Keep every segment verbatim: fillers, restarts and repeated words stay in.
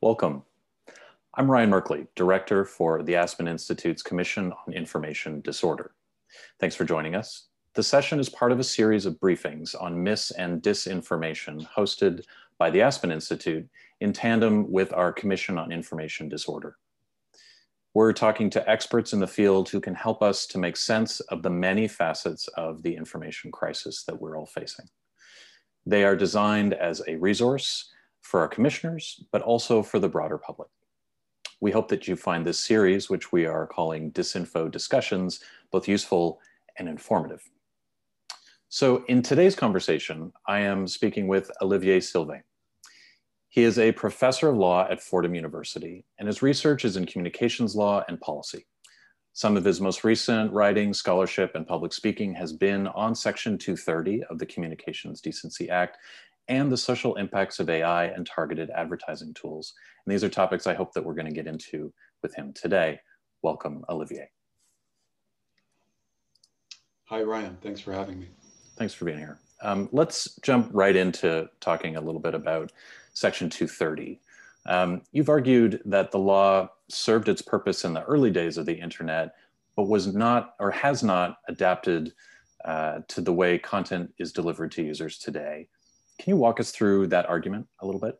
Welcome. I'm Ryan Merkley, Director for the Aspen Institute's Commission on Information Disorder. Thanks for joining us. The session is part of a series of briefings on mis- and disinformation hosted by the Aspen Institute in tandem with our Commission on Information Disorder. We're talking to experts in the field who can help us to make sense of the many facets of the information crisis that we're all facing. They are designed as a resource for our commissioners, but also for the broader public. We hope that you find this series, which we are calling Disinfo Discussions, both useful and informative. So in today's conversation, I am speaking with Olivier Sylvain. He is a professor of law at Fordham University, and his research is in communications law and policy. Some of his most recent writing, scholarship, and public speaking has been on Section two thirty of the Communications Decency Act and the social impacts of A I and targeted advertising tools. And these are topics I hope that we're going to get into with him today. Welcome, Olivier. Hi, Ryan. Thanks for having me. Thanks for being here. Um, let's jump right into talking a little bit about Section two thirty. Um, you've argued that the law served its purpose in the early days of the internet, but was not or has not adapted uh, to the way content is delivered to users today. Can you walk us through that argument a little bit?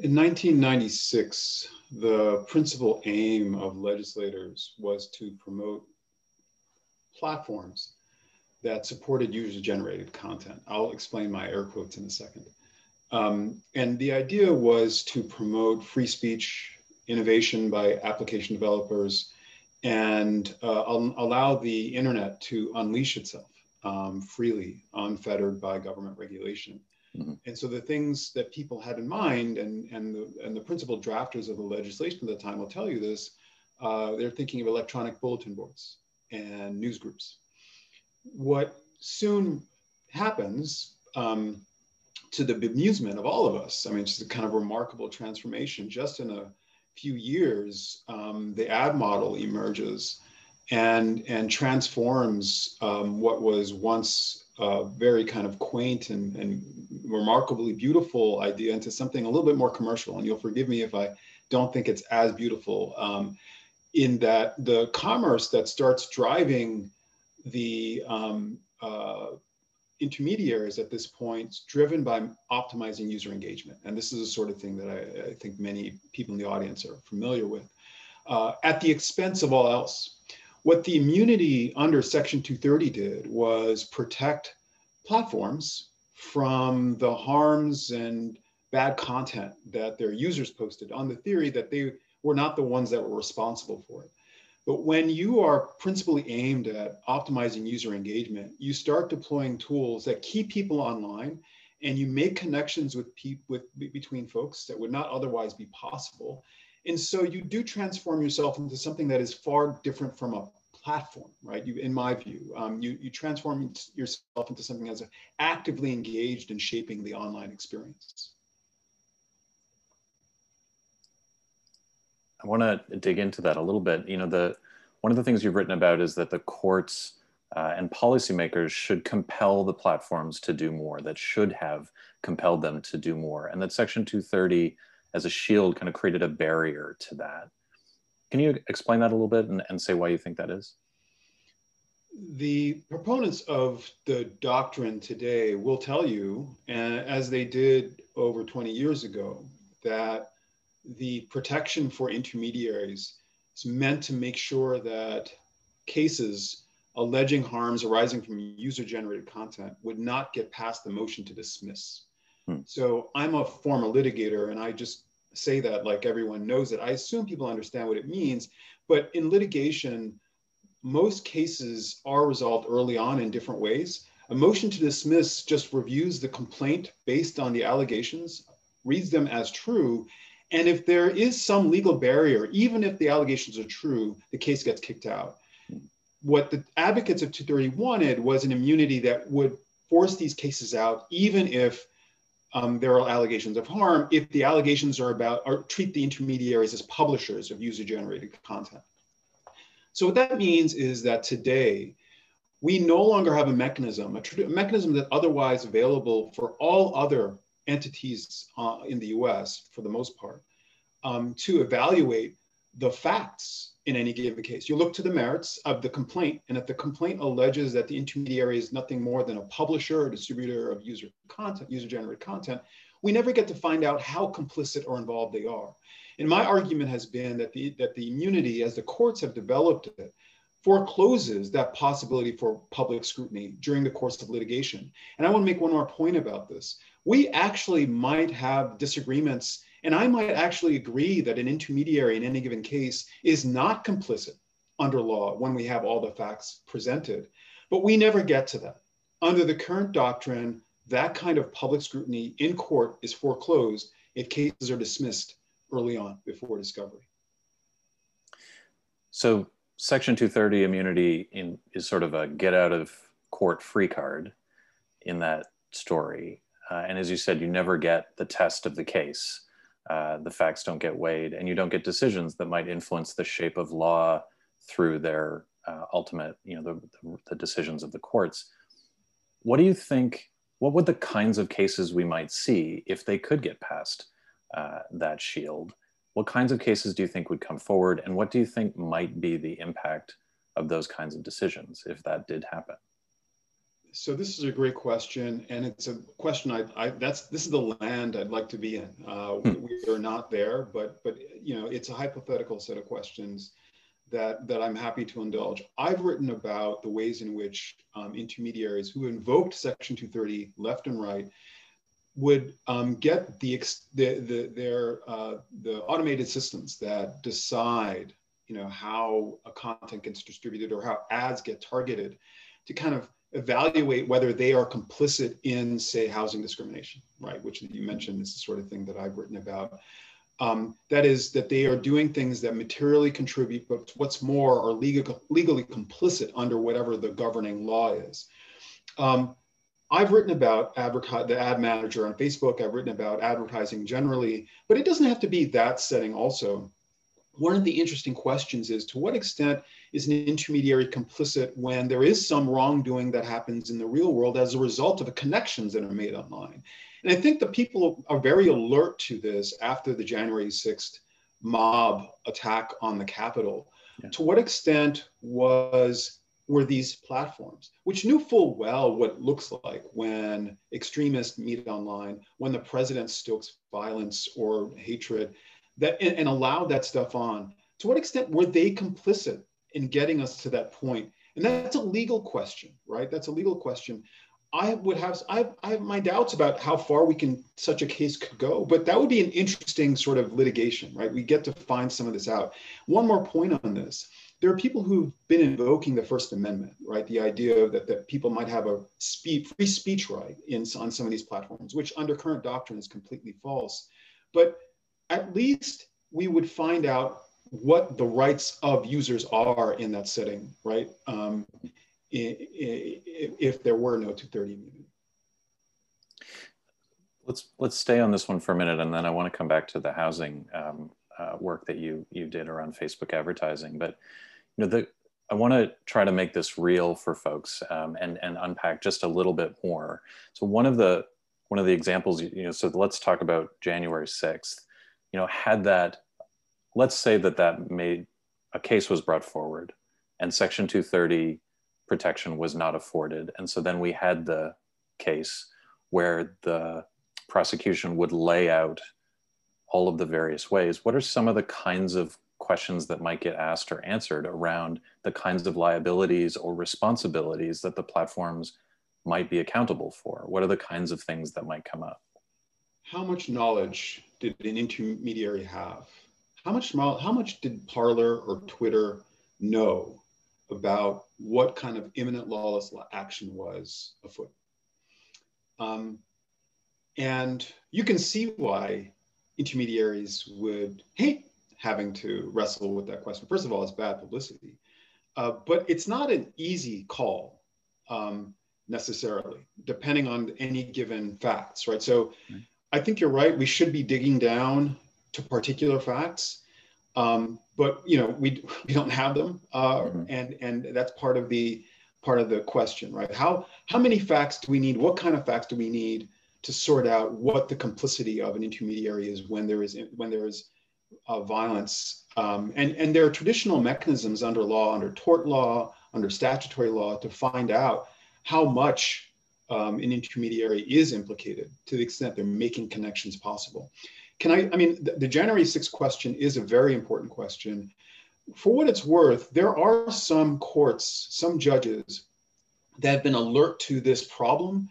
In nineteen ninety-six, the principal aim of legislators was to promote platforms that supported user-generated content. I'll explain my air quotes in a second. Um, and the idea was to promote free speech, innovation by application developers, and uh, allow the internet to unleash itself. Um, freely, unfettered by government regulation. Mm-hmm. And so the things that people had in mind, and, and, the, and the principal drafters of the legislation at the time will tell you this, uh, they're thinking of electronic bulletin boards and newsgroups. What soon happens, um, to the bemusement of all of us, I mean, it's a kind of remarkable transformation. Just in a few years, um, the ad model emerges And, and transforms um, what was once a very kind of quaint and, and remarkably beautiful idea into something a little bit more commercial. And you'll forgive me if I don't think it's as beautiful, um, in that the commerce that starts driving the um, uh, intermediaries at this point is driven by optimizing user engagement. And this is the sort of thing that I, I think many people in the audience are familiar with, uh, at the expense of all else. What the immunity under Section two thirty did was protect platforms from the harms and bad content that their users posted, on the theory that they were not the ones that were responsible for it. But when you are principally aimed at optimizing user engagement, you start deploying tools that keep people online, and you make connections with people with between folks that would not otherwise be possible. And so you do transform yourself into something that is far different from a platform, right? You, in my view, um, you, you transform yourself into something that's actively engaged in shaping the online experience. I want to dig into that a little bit. You know, the one of the things you've written about is that the courts uh, and policymakers should compel the platforms to do more, that should have compelled them to do more, and that Section two thirty as a shield kind of created a barrier to that. Can you explain that a little bit and, and say why you think that is? The proponents of the doctrine today will tell you, and as they did over twenty years ago, that the protection for intermediaries is meant to make sure that cases alleging harms arising from user-generated content would not get past the motion to dismiss. Hmm. So I'm a former litigator, and I just say that like everyone knows it. I assume people understand what it means, but in litigation, most cases are resolved early on in different ways. A motion to dismiss just reviews the complaint based on the allegations, reads them as true, and if there is some legal barrier, even if the allegations are true, the case gets kicked out. What the advocates of two thirty wanted was an immunity that would force these cases out, even if Um, there are allegations of harm, if the allegations are about, or treat the intermediaries as publishers of user-generated content. So what that means is that today, we no longer have a mechanism, a, a mechanism that's otherwise available for all other entities uh, in the U S for the most part, um, to evaluate the facts in any given case. You look to the merits of the complaint, and if the complaint alleges that the intermediary is nothing more than a publisher or distributor of user content, user-generated content, we never get to find out how complicit or involved they are. And my argument has been that the, that the immunity, as the courts have developed it, forecloses that possibility for public scrutiny during the course of litigation. And I want to make one more point about this. We actually might have disagreements, and I might actually agree that an intermediary in any given case is not complicit under law when we have all the facts presented, but we never get to that. Under the current doctrine, that kind of public scrutiny in court is foreclosed if cases are dismissed early on before discovery. So Section two thirty immunity in, is sort of a get out of court free card in that story. Uh, and as you said, you never get the test of the case. Uh, the facts don't get weighed, and you don't get decisions that might influence the shape of law through their uh, ultimate, you know, the, the decisions of the courts. What do you think, what would the kinds of cases we might see if they could get past uh, that shield? What kinds of cases do you think would come forward, and what do you think might be the impact of those kinds of decisions if that did happen? So this is a great question, and it's a question I, I that's this is the land I'd like to be in. Uh, we, we are not there, but but you know, it's a hypothetical set of questions that that I'm happy to indulge. I've written about the ways in which um, intermediaries who invoked Section two thirty left and right would um, get the ex the the their uh, the automated systems that decide, you know, how a content gets distributed or how ads get targeted, to kind of evaluate whether they are complicit in, say, housing discrimination, right? Which you mentioned is the sort of thing that I've written about. Um, that is, that they are doing things that materially contribute, but what's more, are legal, legally complicit under whatever the governing law is. Um, I've written about the ad manager on Facebook. I've written about advertising generally, but it doesn't have to be that setting also. One of the interesting questions is, to what extent is an intermediary complicit when there is some wrongdoing that happens in the real world as a result of the connections that are made online? And I think the people are very alert to this after the January sixth mob attack on the Capitol. Yeah. To what extent was, were these platforms, which knew full well what it looks like when extremists meet online, when the president stokes violence or hatred, that, and, and allow that stuff on, to what extent were they complicit in getting us to that point? And that's a legal question, right? That's a legal question. I would have, I have, I have my doubts about how far we can, such a case could go, but that would be an interesting sort of litigation, right? We get to find some of this out. One more point on this. There are people who've been invoking the First Amendment, right? The idea that, that people might have a speech, free speech right in, on some of these platforms, which under current doctrine is completely false. But at least we would find out what the rights of users are in that setting, right? Um, if there were no two thirty immunity. Let's, let's stay on this one for a minute, and then I want to come back to the housing um, uh, work that you, you did around Facebook advertising. But you know, the, I want to try to make this real for folks um, and, and unpack just a little bit more. So one of the, one of the examples, you know, so let's talk about January sixth. You know, had that, let's say that that made, a case was brought forward and Section two thirty protection was not afforded. And so then we had the case where the prosecution would lay out all of the various ways. What are some of the kinds of questions that might get asked or answered around the kinds of liabilities or responsibilities that the platforms might be accountable for? What are the kinds of things that might come up? How much knowledge did an intermediary have? How much, how much did Parler or Twitter know about what kind of imminent lawless action was afoot? Um, and you can see why intermediaries would hate having to wrestle with that question. First of all, it's bad publicity, uh, but it's not an easy call. Um, necessarily, depending on any given facts, right? So right. I think you're right, we should be digging down to particular facts, um, but you know, we, we don't have them. Uh, mm-hmm. and, and that's part of the part of the question, right? How, how many facts do we need? What kind of facts do we need to sort out what the complicity of an intermediary is when there is when there is uh, violence. Um, and, and there are traditional mechanisms under law, under tort law, under statutory law, to find out how much um, an intermediary is implicated to the extent they're making connections possible. Can I, I mean, the, the January sixth question is a very important question. For what it's worth, there are some courts, some judges that have been alert to this problem.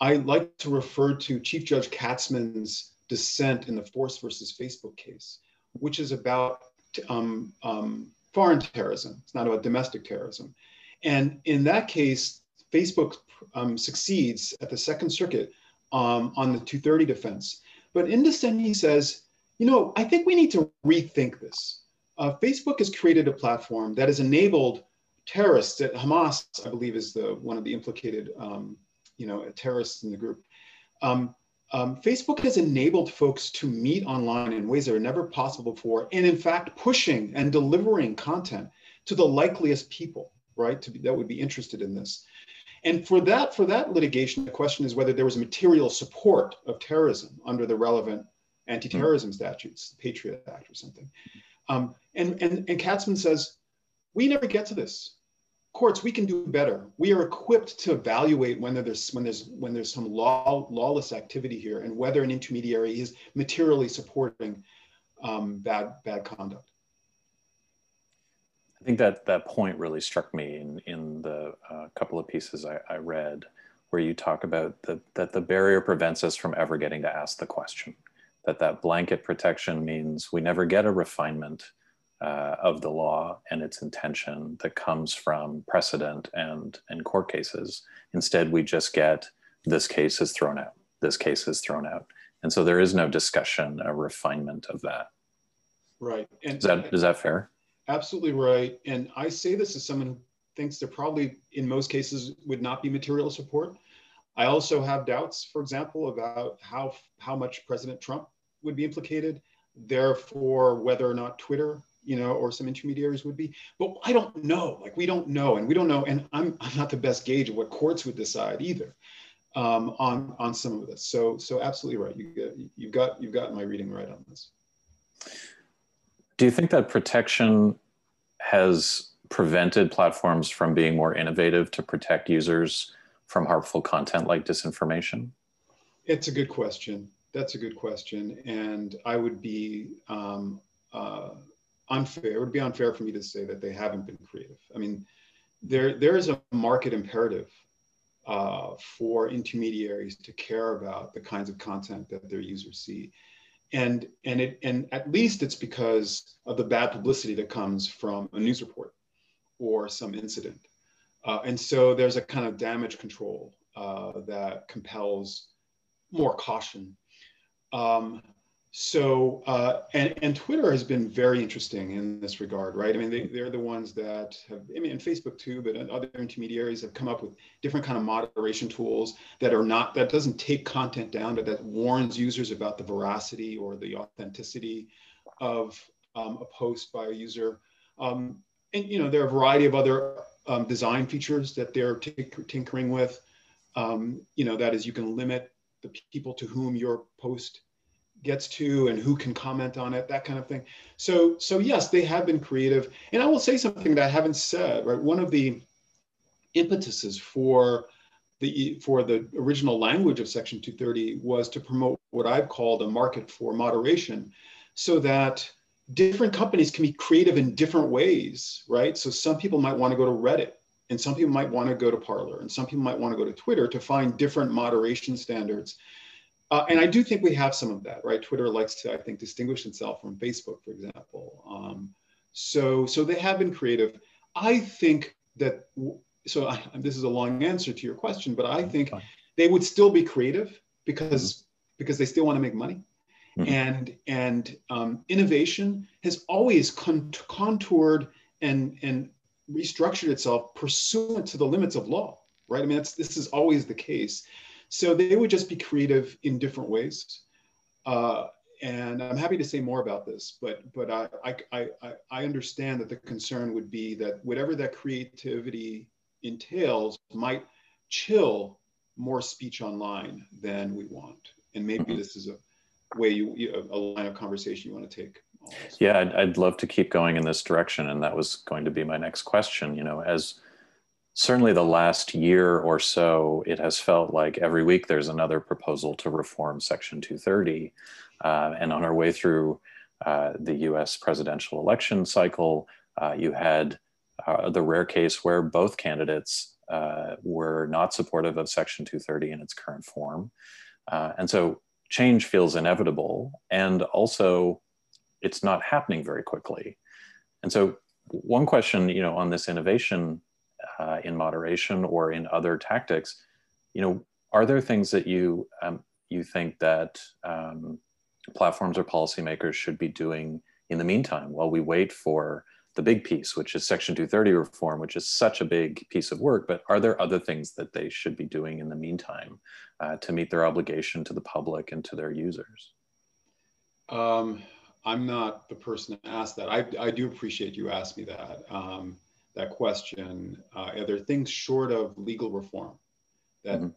I like to refer to Chief Judge Katzmann's dissent in the Force versus Facebook case, which is about um, um, foreign terrorism. It's not about domestic terrorism. And in that case, Facebook um, succeeds at the Second Circuit um, on the two thirty defense. But in dissent, he says, you know, I think we need to rethink this. Uh, Facebook has created a platform that has enabled terrorists at Hamas, I believe, is the one of the implicated, um, you know, terrorists in the group. Um, um, Facebook has enabled folks to meet online in ways that are never possible before, and in fact, pushing and delivering content to the likeliest people, right, to be, that would be interested in this. And for that, for that litigation, the question is whether there was material support of terrorism under the relevant anti-terrorism mm-hmm. statutes, the Patriot Act or something. Um, and, and, and Katzmann says, we never get to this. Courts, we can do better. We are equipped to evaluate when there's, when there's, when there's some law, lawless activity here and whether an intermediary is materially supporting um, bad, bad conduct. I think that that point really struck me in, in the uh, couple of pieces I, I read where you talk about the, that the barrier prevents us from ever getting to ask the question. That that blanket protection means we never get a refinement uh, of the law and its intention that comes from precedent and, and court cases. Instead, we just get this case is thrown out, this case is thrown out. And so there is no discussion, a refinement of that. Right. And is that, is that fair? Absolutely right. And I say this as someone who thinks there probably, in most cases, would not be material support. I also have doubts, for example, about how, how much President Trump would be implicated, therefore whether or not Twitter, you know, or some intermediaries would be. But I don't know, like we don't know, and we don't know, and I'm, I'm not the best gauge of what courts would decide either um, on, on some of this. So, so absolutely right, you get, you've got, you've got my reading right on this. Do you think that protection has prevented platforms from being more innovative to protect users from harmful content like disinformation? It's a good question. That's a good question. And I would be um, uh, unfair, it would be unfair for me to say that they haven't been creative. I mean, there, there is a market imperative uh, for intermediaries to care about the kinds of content that their users see. And, and, it, and at least it's because of the bad publicity that comes from a news report or some incident. Uh, and so there's a kind of damage control uh, that compels more caution. Um, so, uh, and, and Twitter has been very interesting in this regard, right? I mean, they, they're the ones that have, I mean, and Facebook too, but other intermediaries have come up with different kind of moderation tools that are not, that doesn't take content down, but that warns users about the veracity or the authenticity of um, a post by a user. Um, and, you know, there are a variety of other Um, design features that they're tinkering with, um, you know, that is, you can limit the people to whom your post gets to and who can comment on it, that kind of thing. So, so yes, they have been creative. And I will say something that I haven't said, right? One of the impetuses for the, for the original language of Section two thirty was to promote what I've called a market for moderation, so that different companies can be creative in different ways, right? So some people might want to go to Reddit, and some people might want to go to Parler, and some people might want to go to Twitter to find different moderation standards. Uh, and I do think we have some of that, right? Twitter likes to, I think, distinguish itself from Facebook, for example. Um, so, so they have been creative. I think that, so I, this is a long answer to your question, but I think they would still be creative because, mm-hmm. because they still want to make money. And, and um, innovation has always con contoured and, and restructured itself pursuant to the limits of law, right? I mean, that's, this is always the case. So they would just be creative in different ways. Uh, and I'm happy to say more about this, but, but I, I, I, I understand that the concern would be that whatever that creativity entails might chill more speech online than we want. And maybe this is a way, you, a line of conversation you want to take. Yeah, I'd, I'd love to keep going in this direction. And that was going to be my next question. You know, as certainly the last year or so, it has felt like every week there's another proposal to reform Section two thirty. Uh, and on our way through uh, the U S presidential election cycle, uh, you had uh, the rare case where both candidates uh, were not supportive of Section two thirty in its current form. Uh, and so change feels inevitable. And also, it's not happening very quickly. And so one question, you know, on this innovation uh, in moderation or in other tactics, you know, are there things that you, um, you think that um, platforms or policymakers should be doing in the meantime while we wait for the big piece, which is Section two thirty reform, which is such a big piece of work, but are there other things that they should be doing in the meantime uh, to meet their obligation to the public and to their users? Um. I'm not the person to ask that. I, I do appreciate you asked me that, um, that question. Uh, are there things short of legal reform that mm-hmm.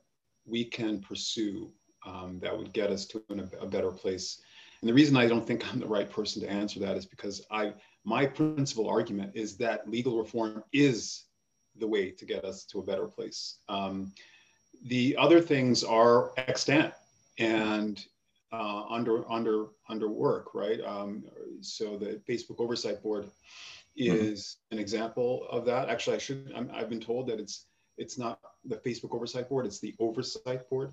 we can pursue um, that would get us to an, a better place? And the reason I don't think I'm the right person to answer that is because I, my principal argument is that legal reform is the way to get us to a better place. Um, the other things are extant and Uh, under under under work, right? Um, so the Facebook Oversight Board is mm-hmm. an example of that. Actually, I should I'm, I've been told that it's it's not the Facebook Oversight Board; it's the Oversight Board.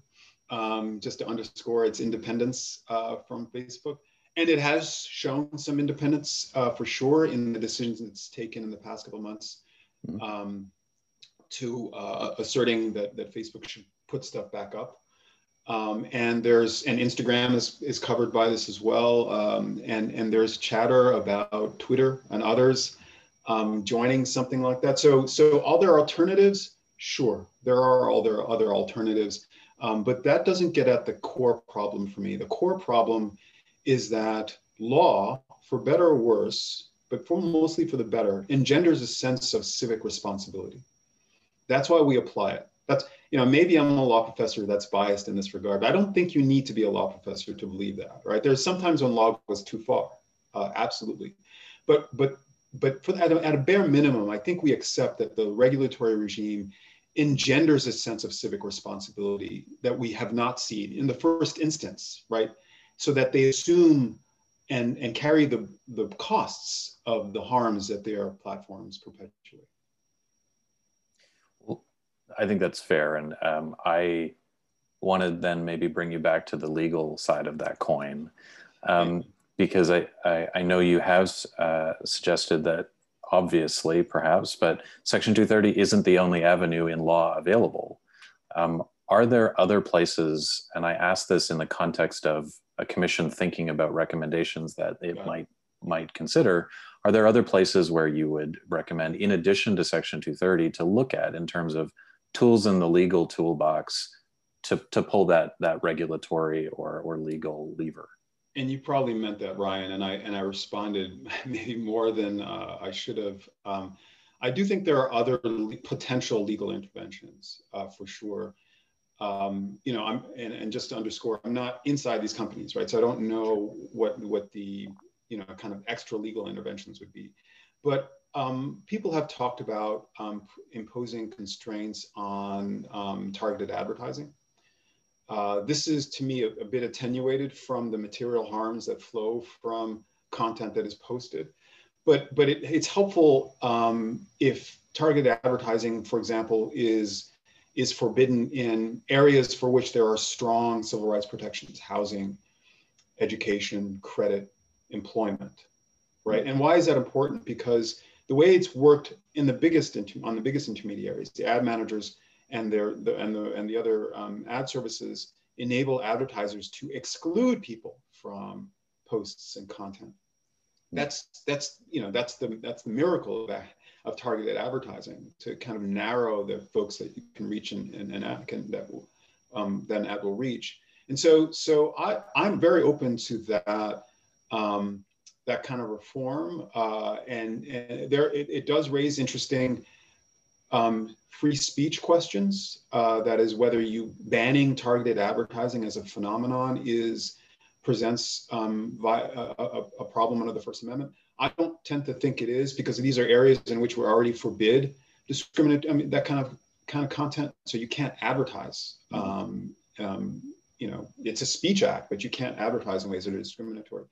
Um, just to underscore its independence uh, from Facebook, and it has shown some independence uh, for sure in the decisions it's taken in the past couple of months mm-hmm. um, to uh, asserting that that Facebook should put stuff back up. Um, and there's, and Instagram is, is covered by this as well. Um, and, and there's chatter about Twitter and others um, joining something like that. So, so are there alternatives? Sure, there are other, other alternatives, um, but that doesn't get at the core problem for me. The core problem is that law, for better or worse, but for mostly for the better, engenders a sense of civic responsibility. That's why we apply it. That's, you know, maybe I'm a law professor that's biased in this regard, but I don't think you need to be a law professor to believe that, right? There's sometimes when law goes too far, uh, absolutely. But but but for, at, a, at a bare minimum, I think we accept that the regulatory regime engenders a sense of civic responsibility that we have not seen in the first instance, right? So that they assume and, and carry the, the costs of the harms that their platforms perpetuate. I think that's fair. And um, I want to then maybe bring you back to the legal side of that coin, um, because I, I, I know you have uh, suggested that obviously perhaps, but Section two thirty isn't the only avenue in law available. Um, are there other places, and I ask this in the context of a commission thinking about recommendations that it yeah. might might consider, are there other places where you would recommend, in addition to Section two thirty, to look at in terms of tools in the legal toolbox to, to pull that that regulatory or, or legal lever? And you probably meant that, Ryan, and I and I responded maybe more than uh, I should have. Um, I do think there are other le- potential legal interventions uh, for sure. Um, you know, I'm and, and just to underscore, I'm not inside these companies, right? So I don't know what what the you know kind of extra legal interventions would be, but. Um, people have talked about um, imposing constraints on um, targeted advertising. Uh, this is, to me, a, a bit attenuated from the material harms that flow from content that is posted. But, but it, it's helpful um, if targeted advertising, for example, is, is forbidden in areas for which there are strong civil rights protections: housing, education, credit, employment, right? And why is that important? Because the way it's worked in the biggest on the biggest intermediaries, the ad managers and their the, and the and the other um, ad services enable advertisers to exclude people from posts and content. That's that's you know that's the that's the miracle of that, of targeted advertising, to kind of narrow the folks that you can reach and and, and ad can that will, um, that an ad will reach. And so so I I'm very open to that. Um, that kind of reform, uh, and, and there it, it does raise interesting Um, free speech questions, uh, that is whether you banning targeted advertising as a phenomenon is presents um, a, a, a problem under the First Amendment. I don't tend to think it is, because these are areas in which we're already forbid discriminate, I mean, that kind of kind of content. So you can't advertise. Um, um, you know, it's a speech act, but you can't advertise in ways that are discriminatory.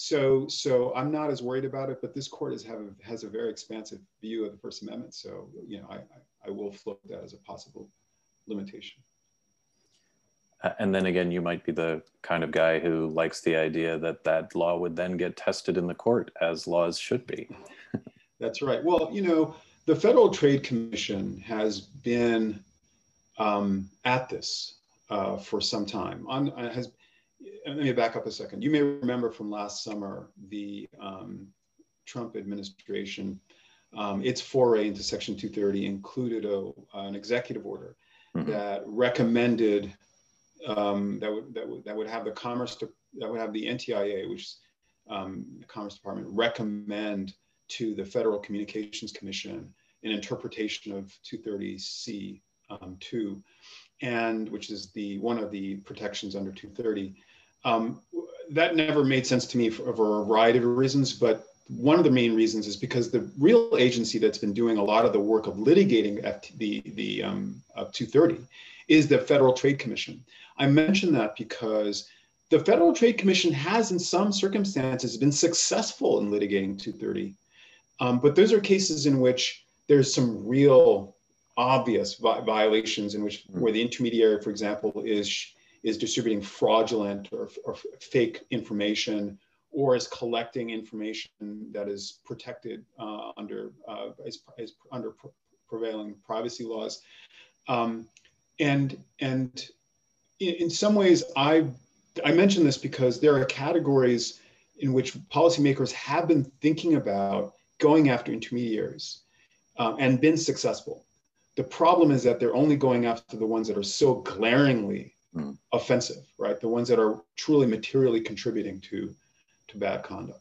So, so I'm not as worried about it, but this court is have, has a very expansive view of the First Amendment. So, you know, I, I, I will float that as a possible limitation. And then again, you might be the kind of guy who likes the idea that that law would then get tested in the court, as laws should be. That's right. Well, you know, the Federal Trade Commission has been um, at this uh, for some time. On has. Let me back up a second. You may remember from last summer, the um, Trump administration, um, its foray into Section two thirty included a, an executive order mm-hmm. that recommended um, that would that would that would have the Commerce de- that would have the N T I A, which um, the Commerce Department, recommend to the Federal Communications Commission an interpretation of two thirty C two, um, and which is the one of the protections under two thirty. Um, that never made sense to me for, for a variety of reasons, but one of the main reasons is because the real agency that's been doing a lot of the work of litigating F T, the, the um, of two thirty is the Federal Trade Commission. I mention that because the Federal Trade Commission has, in some circumstances, been successful in litigating two thirty, um, but those are cases in which there's some real obvious vi- violations in which, where the intermediary, for example, is sh- is distributing fraudulent or, or fake information, or is collecting information that is protected uh, under uh, is, is under pr- prevailing privacy laws, um, and and in, in some ways, I I mention this because there are categories in which policymakers have been thinking about going after intermediaries um, and been successful. The problem is that they're only going after the ones that are so glaringly Mm. offensive, right? The ones that are truly materially contributing to, to bad conduct.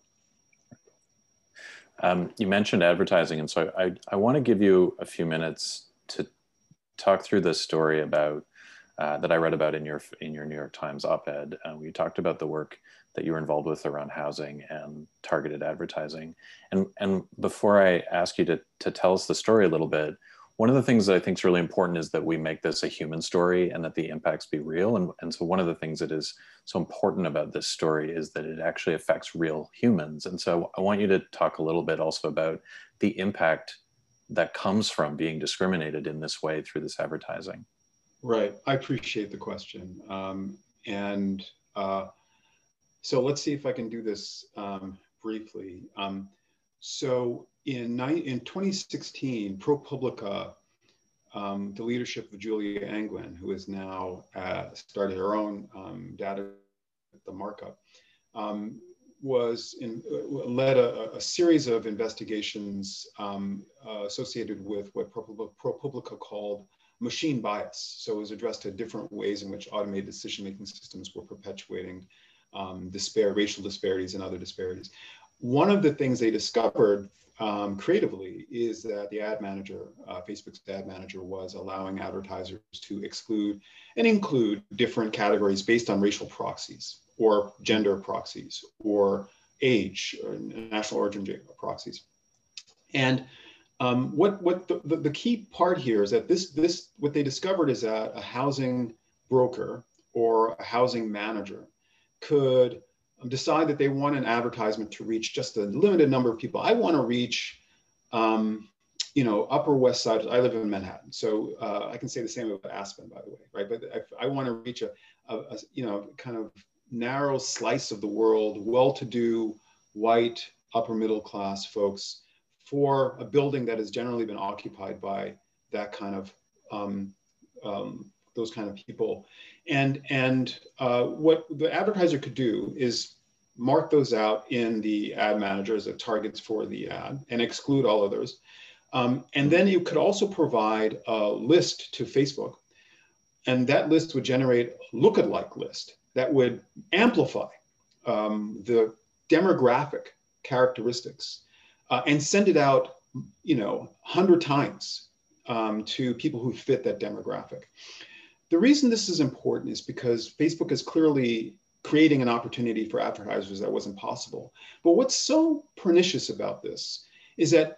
Um, you mentioned advertising, and so I, I want to give you a few minutes to talk through this story about uh, that I read about in your in your New York Times op-ed. Uh, you talked about the work that you were involved with around housing and targeted advertising. And and before I ask you to to tell us the story a little bit, one of the things that I think is really important is that we make this a human story and that the impacts be real. And, and so one of the things that is so important about this story is that it actually affects real humans. And so I want you to talk a little bit also about the impact that comes from being discriminated in this way through this advertising. Right. I appreciate the question. Um, and uh, so let's see if I can do this um, briefly. Um, so In, in twenty sixteen, ProPublica, um, the leadership of Julia Angwin, who has now uh, started her own um, data, The Markup, um, was in, led a, a series of investigations um, uh, associated with what ProPublica, ProPublica called machine bias. So it was addressed to different ways in which automated decision-making systems were perpetuating um, despair, racial disparities and other disparities. One of the things they discovered um, creatively is that the ad manager, uh, Facebook's ad manager, was allowing advertisers to exclude and include different categories based on racial proxies or gender proxies or age or national origin proxies. And um, what, what the, the, the key part here is that this, this what they discovered is that a housing broker or a housing manager could decide that they want an advertisement to reach just a limited number of people. I want to reach, um, you know, Upper West Side. I live in Manhattan, so uh, I can say the same about Aspen, by the way, right? But I, I want to reach a, a, a, you know, kind of narrow slice of the world, well-to-do, white, upper-middle-class folks for a building that has generally been occupied by that kind of, um, um, those kind of people. And, and uh, what the advertiser could do is mark those out in the ad manager as targets for the ad and exclude all others. Um, and then you could also provide a list to Facebook. And that list would generate a look-alike list that would amplify um, the demographic characteristics uh, and send it out, you know, one hundred times um, to people who fit that demographic. The reason this is important is because Facebook is clearly creating an opportunity for advertisers that wasn't possible. But what's so pernicious about this is that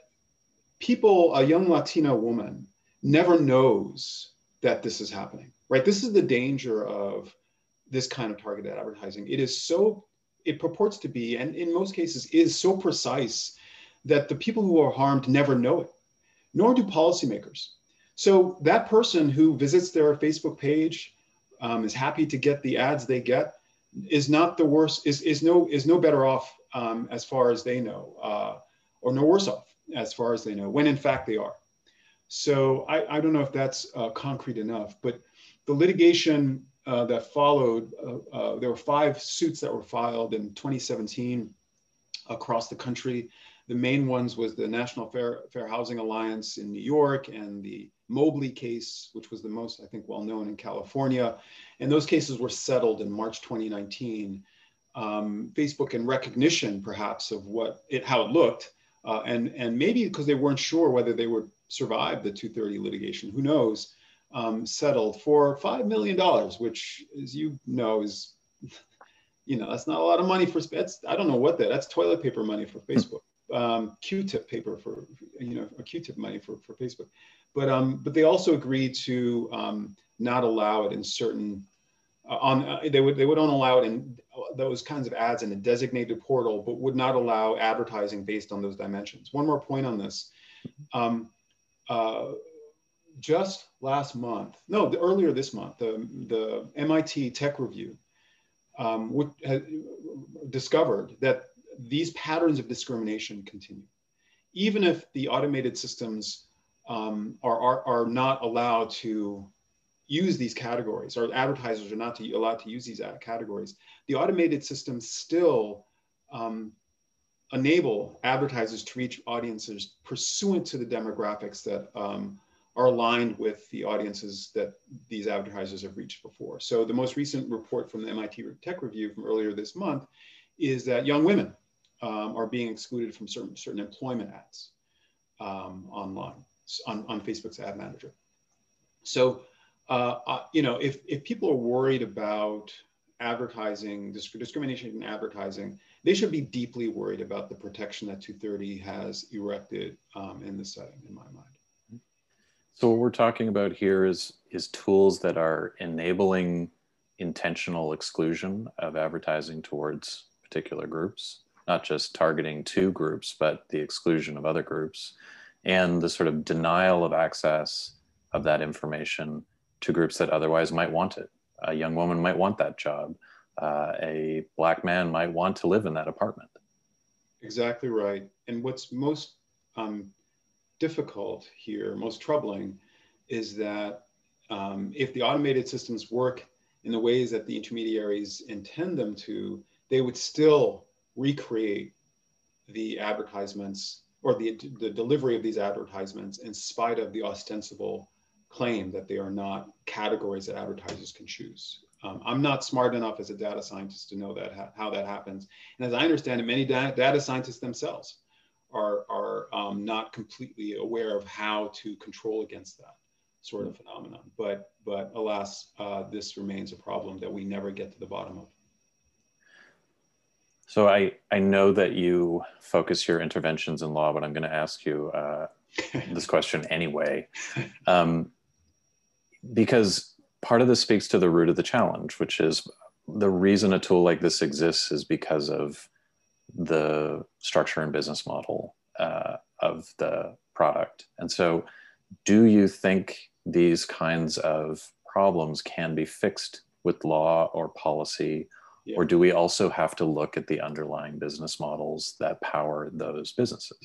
people, a young Latina woman, never knows that this is happening, right? This is the danger of this kind of targeted advertising. It is so, it purports to be, and in most cases is so precise that the people who are harmed never know it, nor do policymakers. So that person who visits their Facebook page, um, is happy to get the ads they get, is not the worst, is, is, no, is no better off um, as far as they know, uh, or no worse off as far as they know, when in fact they are. So I, I don't know if that's uh, concrete enough, but the litigation uh, that followed, uh, uh, there were five suits that were filed in twenty seventeen across the country. The main ones was the National Fair, Fair Housing Alliance in New York and the Mobley case, which was the most, I think, well-known in California. And those cases were settled in March twenty nineteen. Um, Facebook, in recognition perhaps of what it, how it looked, uh, and, and maybe because they weren't sure whether they would survive the two thirty litigation, who knows, um, settled for five million dollars, which, as you know, is, you know, that's not a lot of money for, that's, I don't know what that, that's toilet paper money for Facebook. Um, Q-tip paper for, you know, a Q-tip money for, for Facebook. But, um, but they also agreed to um, not allow it in certain, uh, on, uh, they would, they wouldn't allow it in those kinds of ads in a designated portal, but would not allow advertising based on those dimensions. One more point on this. Um, uh, just last month, no, the, earlier this month, the, the M I T Tech Review um, would, had discovered that these patterns of discrimination continue, even if the automated systems um, are, are, are not allowed to use these categories, or advertisers are not to, allowed to use these categories. The automated systems still um, enable advertisers to reach audiences pursuant to the demographics that um, are aligned with the audiences that these advertisers have reached before. So the most recent report from the M I T Tech Review from earlier this month is that young women Um, are being excluded from certain certain employment ads um, online on, on Facebook's ad manager. So, uh, uh, you know, if if people are worried about advertising disc discrimination in advertising, they should be deeply worried about the protection that two thirty has erected um, in this setting, in my mind. So what we're talking about here is is tools that are enabling intentional exclusion of advertising towards particular groups. Not just targeting two groups, but the exclusion of other groups and the sort of denial of access of that information to groups that otherwise might want it. A young woman might want that job. Uh, a Black man might want to live in that apartment. Exactly right. And what's most um, difficult here, most troubling, is that um, if the automated systems work in the ways that the intermediaries intend them to, they would still recreate the advertisements or the, the delivery of these advertisements in spite of the ostensible claim that they are not categories that advertisers can choose. Um, I'm not smart enough as a data scientist to know that how that happens. And as I understand it, many da data scientists themselves are, are um, not completely aware of how to control against that sort of phenomenon. But, but alas, uh, this remains a problem that we never get to the bottom of. So I, I know that you focus your interventions in law, but I'm going to ask you uh, this question anyway, um, because part of this speaks to the root of the challenge, which is the reason a tool like this exists is because of the structure and business model uh, of the product. And so do you think these kinds of problems can be fixed with law or policy? Yeah. Or do we also have to look at the underlying business models that power those businesses?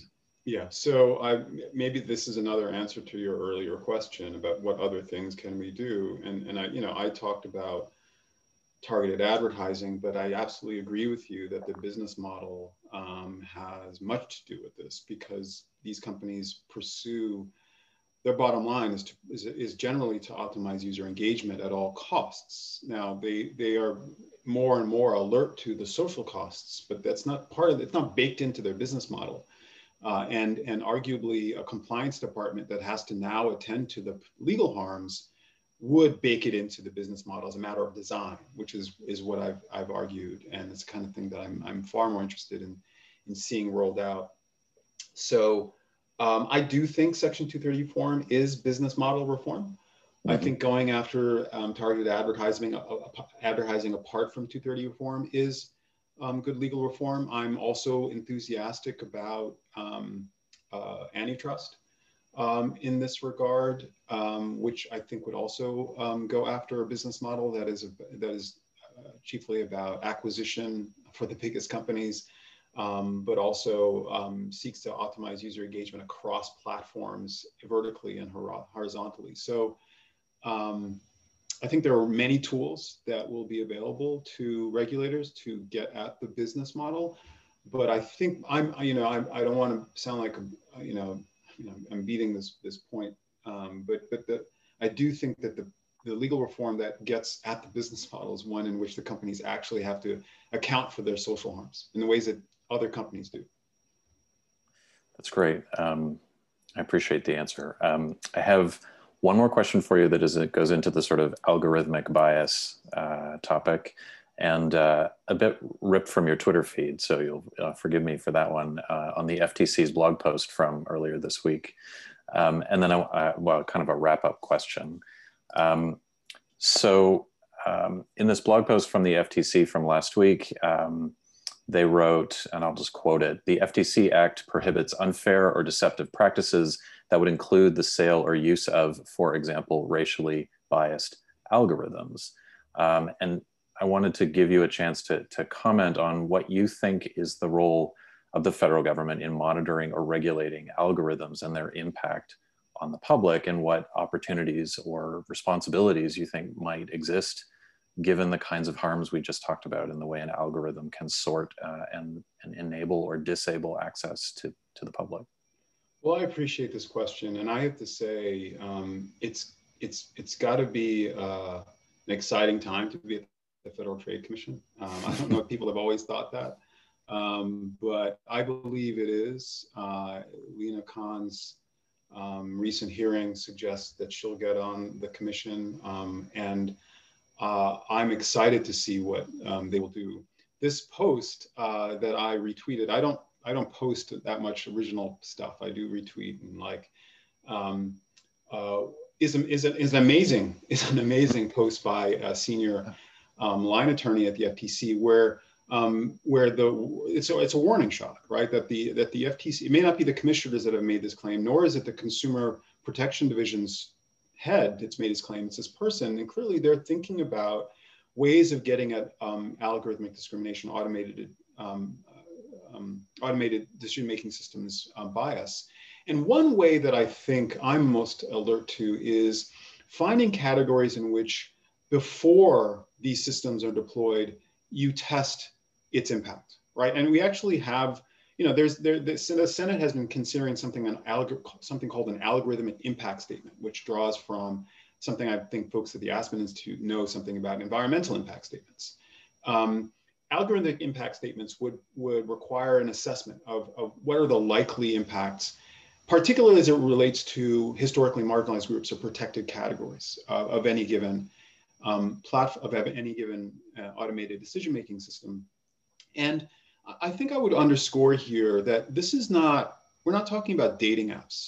Yeah, so I, maybe this is another answer to your earlier question about what other things can we do. And, and I, you know, I talked about targeted advertising, but I absolutely agree with you that the business model um, has much to do with this, because these companies pursue, their bottom line is, to, is, is generally to optimize user engagement at all costs. Now, they, they are more and more alert to the social costs, but that's not part of it. It's not baked into their business model. uh, and, and arguably a compliance department that has to now attend to the legal harms would bake it into the business model as a matter of design, which is, is what I've, I've argued. And it's the kind of thing that I'm, I'm far more interested in, in seeing rolled out. So um, I do think Section two thirty reform is business model reform. Mm-hmm. I think going after um, targeted advertising, uh, advertising apart from two thirty reform is um, good legal reform. I'm also enthusiastic about um, uh, antitrust um, in this regard, um, which I think would also um, go after a business model that is, that is uh, chiefly about acquisition for the biggest companies, Um, but also um, seeks to optimize user engagement across platforms vertically and horizontally. So um, I think there are many tools that will be available to regulators to get at the business model. But I think I'm, you know, I'm, I don't want to sound like, you know, you know, I'm beating this this point, um, but but the, I do think that the the legal reform that gets at the business model is one in which the companies actually have to account for their social harms in the ways that other companies do. That's great. Um, I appreciate the answer. Um, I have one more question for you that is, it goes into the sort of algorithmic bias uh, topic, and uh, a bit ripped from your Twitter feed, so you'll uh, forgive me for that one, uh, on the F T C's blog post from earlier this week. Um, and then, I, uh, well, kind of a wrap-up question. Um, so um, in this blog post from the F T C from last week, um, they wrote, and I'll just quote it, "The F T C Act prohibits unfair or deceptive practices that would include the sale or use of, for example, racially biased algorithms." Um, and I wanted to give you a chance to, to comment on what you think is the role of the federal government in monitoring or regulating algorithms and their impact on the public, and what opportunities or responsibilities you think might exist given the kinds of harms we just talked about in the way an algorithm can sort uh, and, and enable or disable access to, to the public. Well, I appreciate this question. And I have to say, um, it's, it's, it's gotta be uh, an exciting time to be at the Federal Trade Commission. Um, I don't know if people have always thought that, um, but I believe it is. Uh, Lena Khan's Um, recent hearing suggests that she'll get on the commission, um, and uh, I'm excited to see what um, they will do. This post uh, that I retweeted, I don't, I don't post that much original stuff. I do retweet and like. Um, uh, is is is an amazing is an amazing post by a senior um, line attorney at the F T C where. Um, where the it's a, it's a warning shot, right? That the that the F T C, it may not be the commissioners that have made this claim, nor is it the Consumer Protection Division's head that's made his claim. It's this person, and clearly they're thinking about ways of getting at um, algorithmic discrimination, automated um, um, automated decision-making systems uh, bias. And one way that I think I'm most alert to is finding categories in which, before these systems are deployed, you test its impact, right? And we actually have, you know, there's there the Senate has been considering something an algor something called an algorithmic impact statement, which draws from something I think folks at the Aspen Institute know something about, environmental impact statements. Um, algorithmic impact statements would would require an assessment of, of what are the likely impacts, particularly as it relates to historically marginalized groups or protected categories of, of any given um, platform, of any given uh, automated decision-making system. And I think I would underscore here that this is not, we're not talking about dating apps,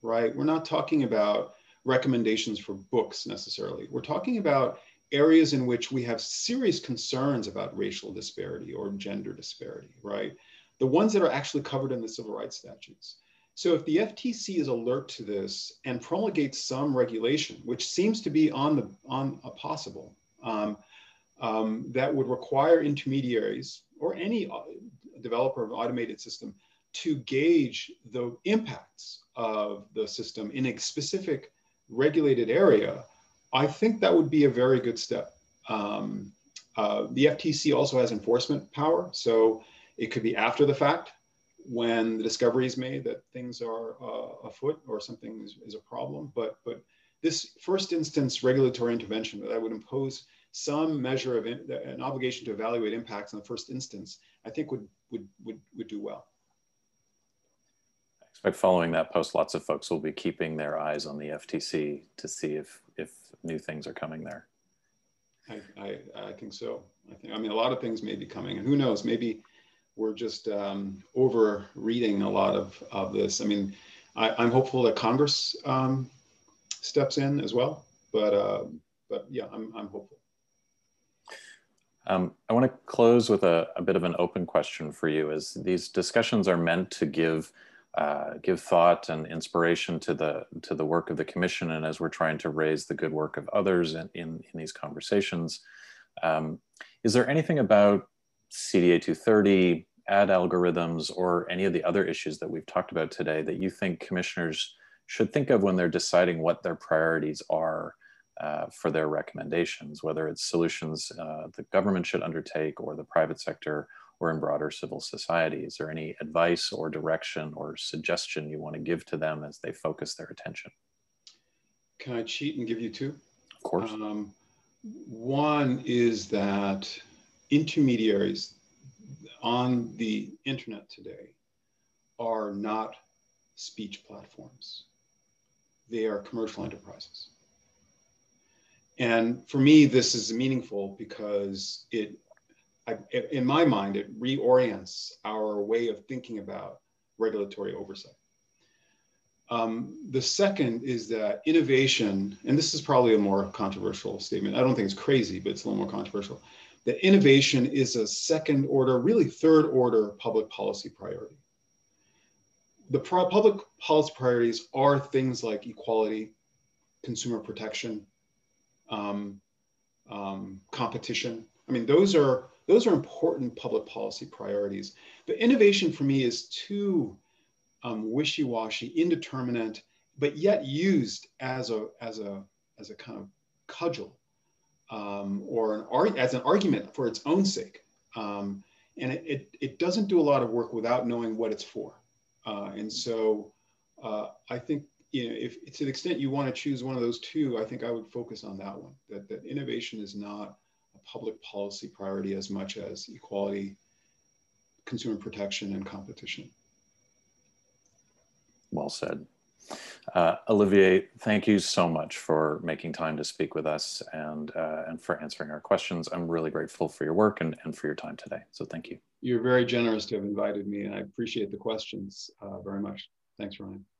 right? We're not talking about recommendations for books necessarily. We're talking about areas in which we have serious concerns about racial disparity or gender disparity, right? The ones that are actually covered in the civil rights statutes. So if the F T C is alert to this and promulgates some regulation, which seems to be on the on a possible, um, um, that would require intermediaries or any developer of an automated system to gauge the impacts of the system in a specific regulated area, I think that would be a very good step. Um, uh, the F T C also has enforcement power, so it could be after the fact, when the discovery is made that things are uh, afoot or something is, is a problem. But, but this first instance regulatory intervention that would impose some measure of in, an obligation to evaluate impacts in the first instance, I think would, would, would, would do well. expect following that post, lots of folks will be keeping their eyes on the F T C to see if, if new things are coming there. I, I, I think so. I think, I mean, a lot of things may be coming, and who knows, maybe we're just um, over reading a lot of, of this. I mean, I, I'm hopeful that Congress um, steps in as well, but, uh, but yeah, I'm, I'm hopeful. Um, I want to close with a, a bit of an open question for you. Is these discussions are meant to give uh, give thought and inspiration to the to the work of the Commission, and as we're trying to raise the good work of others in in, in these conversations, um, is there anything about C D A two thirty, ad algorithms, or any of the other issues that we've talked about today that you think commissioners should think of when they're deciding what their priorities are Uh, for their recommendations, whether it's solutions uh, the government should undertake or the private sector or in broader civil society? Is there any advice or direction or suggestion you want to give to them as they focus their attention? Can I cheat and give you two? Of course. Um, one is that intermediaries on the internet today are not speech platforms. They are commercial enterprises. And for me, this is meaningful because it, I, in my mind, it reorients our way of thinking about regulatory oversight. Um, the second is that innovation, and this is probably a more controversial statement. I don't think it's crazy, but it's a little more controversial. That innovation is a second order, really third order public policy priority. The pro- public policy priorities are things like equality, consumer protection, Um, um, competition. I mean, those are those are important public policy priorities. But innovation for me is too um, wishy-washy, indeterminate, but yet used as a as a as a kind of cudgel um, or an ar as an argument for its own sake. Um, and it, it it doesn't do a lot of work without knowing what it's for. Uh, and so uh, I think, you know, if to the extent you want to choose one of those two, I think I would focus on that one, that, that innovation is not a public policy priority as much as equality, consumer protection, and competition. Well said. Uh, Olivier, thank you so much for making time to speak with us and, uh, and for answering our questions. I'm really grateful for your work and, and for your time today. So thank you. You're very generous to have invited me, and I appreciate the questions uh, very much. Thanks, Ryan.